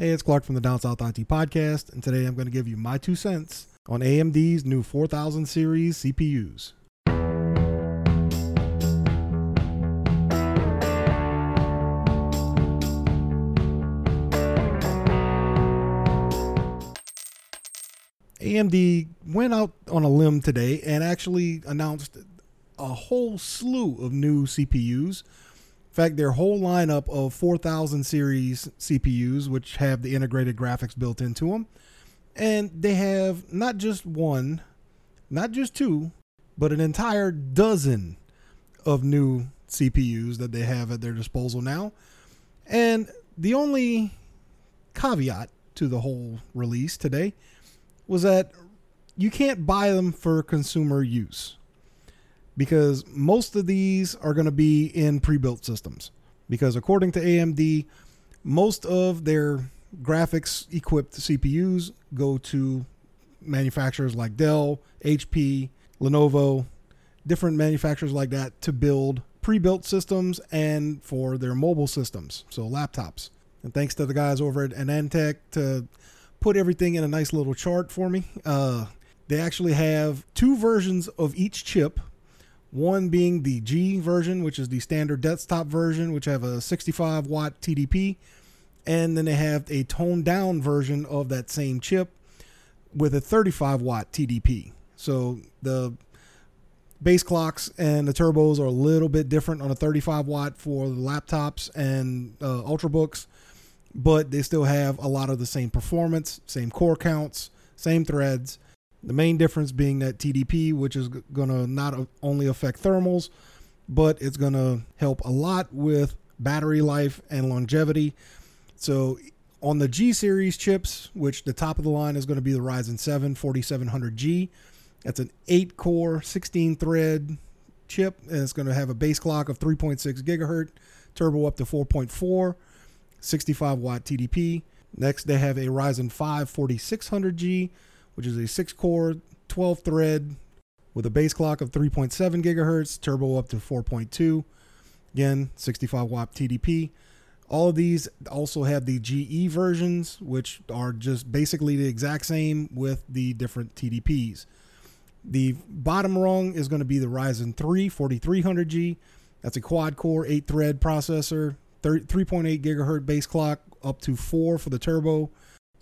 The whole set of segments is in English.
Hey, it's Clark from the Down South IT Podcast, and today I'm going to give you my 2 cents on AMD's new 4000 series CPUs. AMD went out on a limb today and actually announced a whole slew of new CPUs. In fact, their whole lineup of 4000 series CPUs, which have the integrated graphics built into them. And they have not just one, not just two, but an entire dozen of new CPUs that they have at their disposal now. And the only caveat to the whole release today was that you can't buy them for consumer use, because most of these are going to be in pre-built systems, because according to AMD, most of their graphics equipped CPUs go to manufacturers like Dell, HP, Lenovo, different manufacturers like that to build pre-built systems and for their mobile systems, so laptops. And thanks to the guys over at Anandtech to put everything in a nice little chart for me. They actually have 2 versions of each chip, one being the G version, which is the standard desktop version, which have a 65 watt TDP. And then they have a toned down version of that same chip with a 35 watt TDP. So the base clocks and the turbos are a little bit different on a 35 watt for the laptops and Ultrabooks, but they still have a lot of the same performance, same core counts, same threads. The main difference being that TDP, which is going to not only affect thermals, but it's going to help a lot with battery life and longevity. So on the G series chips, which the top of the line is going to be the Ryzen 7 4700G. That's an 8-core, 16-thread chip, and it's going to have a base clock of 3.6 gigahertz, turbo up to 4.4, 65-watt TDP. Next, they have a Ryzen 5 4600G, which is a 6-core, 12-thread with a base clock of 3.7 gigahertz, turbo up to 4.2. Again, 65-watt TDP. All of these also have the GE versions, which are just basically the exact same with the different TDPs. The bottom rung is going to be the Ryzen 3 4300G. That's a quad-core, 8-thread processor, 3.8 gigahertz base clock, up to 4 for the turbo.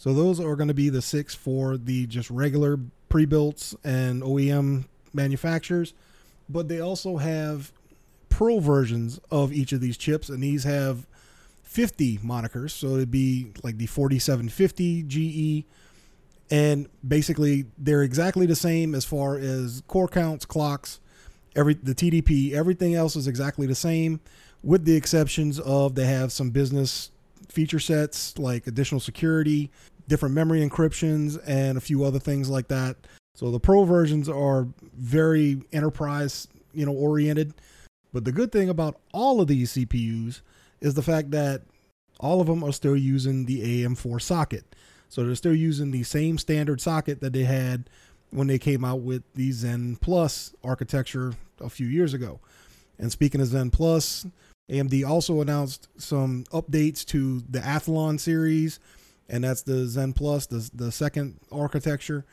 So those are going to be the 6 for the just regular pre-builts and OEM manufacturers. But they also have Pro versions of each of these chips, and these have 50 monikers. So it'd be like the 4750 GE. And basically, they're exactly the same as far as core counts, clocks, the TDP, everything else is exactly the same, with the exceptions of they have some business feature sets like additional security, different memory encryptions, and a few other things like that. So the Pro versions are very enterprise, oriented. But the good thing about all of these CPUs is the fact that all of them are still using the AM4 socket. So they're still using the same standard socket that they had when they came out with the Zen Plus architecture a few years ago. And speaking of Zen Plus, AMD also announced some updates to the Athlon series, and that's the Zen Plus, the second architecture,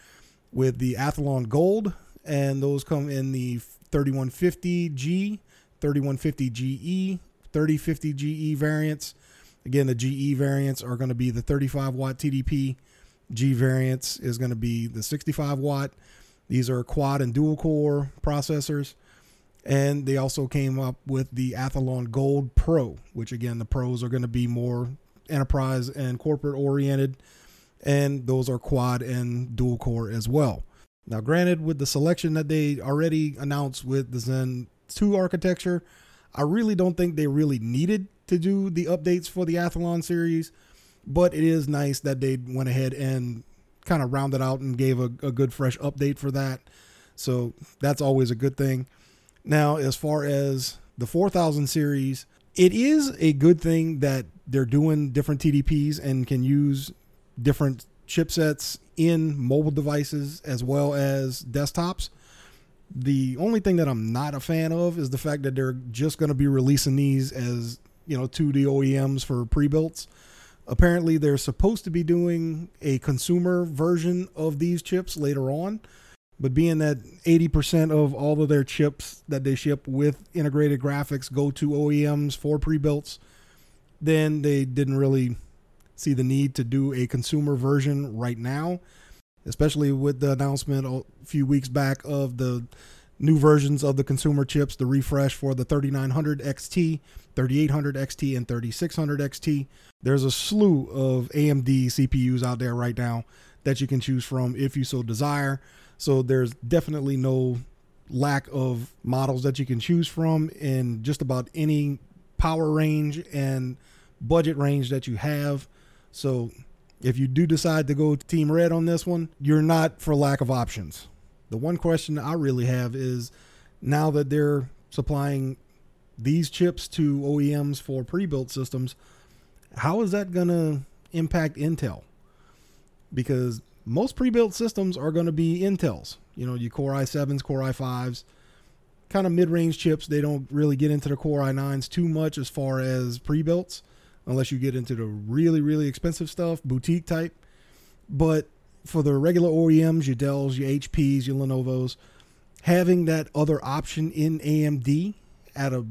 with the Athlon Gold, and those come in the 3150G, 3150GE, 3050GE variants. Again, the GE variants are going to be the 35-watt TDP. G variants is going to be the 65-watt. These are quad and dual-core processors. And they also came up with the Athlon Gold Pro, which, again, the Pros are going to be more enterprise and corporate-oriented. And those are quad and dual-core as well. Now, granted, with the selection that they already announced with the Zen 2 architecture, I really don't think they really needed to do the updates for the Athlon series, but it is nice that they went ahead and kind of rounded out and gave a good fresh update for that. So that's always a good thing. Now, as far as the 4000 series, it is a good thing that they're doing different TDPs and can use different chipsets in mobile devices as well as desktops. The only thing that I'm not a fan of is the fact that they're just going to be releasing these as to the OEMs for pre-builts, Apparently, they're supposed to be doing a consumer version of these chips later on, but being that 80% of all of their chips that they ship with integrated graphics go to OEMs for pre-builts, then they didn't really see the need to do a consumer version right now, especially with the announcement a few weeks back of the new versions of the consumer chips, the refresh for the 3900 XT, 3800 XT, and 3600 XT. There's a slew of AMD CPUs out there right now that you can choose from if you so desire. So there's definitely no lack of models that you can choose from in just about any power range and budget range that you have. So if you do decide to go Team Red on this one, you're not for lack of options. The one question I really have is, now that they're supplying these chips to OEMs for pre-built systems, how is that going to impact Intel? Because most pre-built systems are going to be Intel's. You know, your Core i7s, Core i5s, kind of mid-range chips. They don't really get into the Core i9s too much as far as pre-builts, unless you get into the really, really expensive stuff, boutique type. But for the regular OEMs, your Dells, your HPs, your Lenovos, having that other option in AMD at a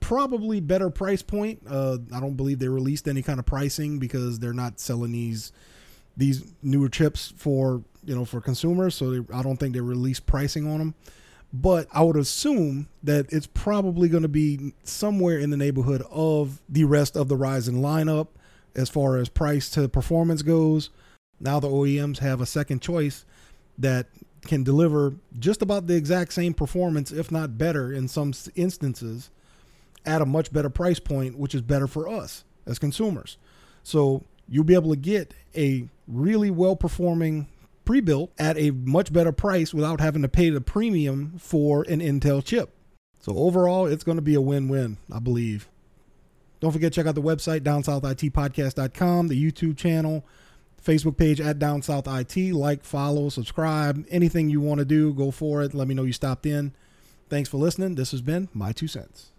probably better price point. I don't believe they released any kind of pricing, because they're not selling these newer chips for consumers. So I don't think they released pricing on them, but I would assume that it's probably going to be somewhere in the neighborhood of the rest of the Ryzen lineup as far as price to performance goes. Now the OEMs have a second choice that can deliver just about the exact same performance, if not better in some instances, at a much better price point, which is better for us as consumers. So you'll be able to get a really well-performing pre-built at a much better price without having to pay the premium for an Intel chip. So overall, it's going to be a win-win, I believe. Don't forget, check out the website, DownSouthITPodcast.com, the YouTube channel, Facebook page at DownSouthIT. Like, follow, subscribe, anything you want to do, go for it. Let me know you stopped in. Thanks for listening. This has been My Two Cents.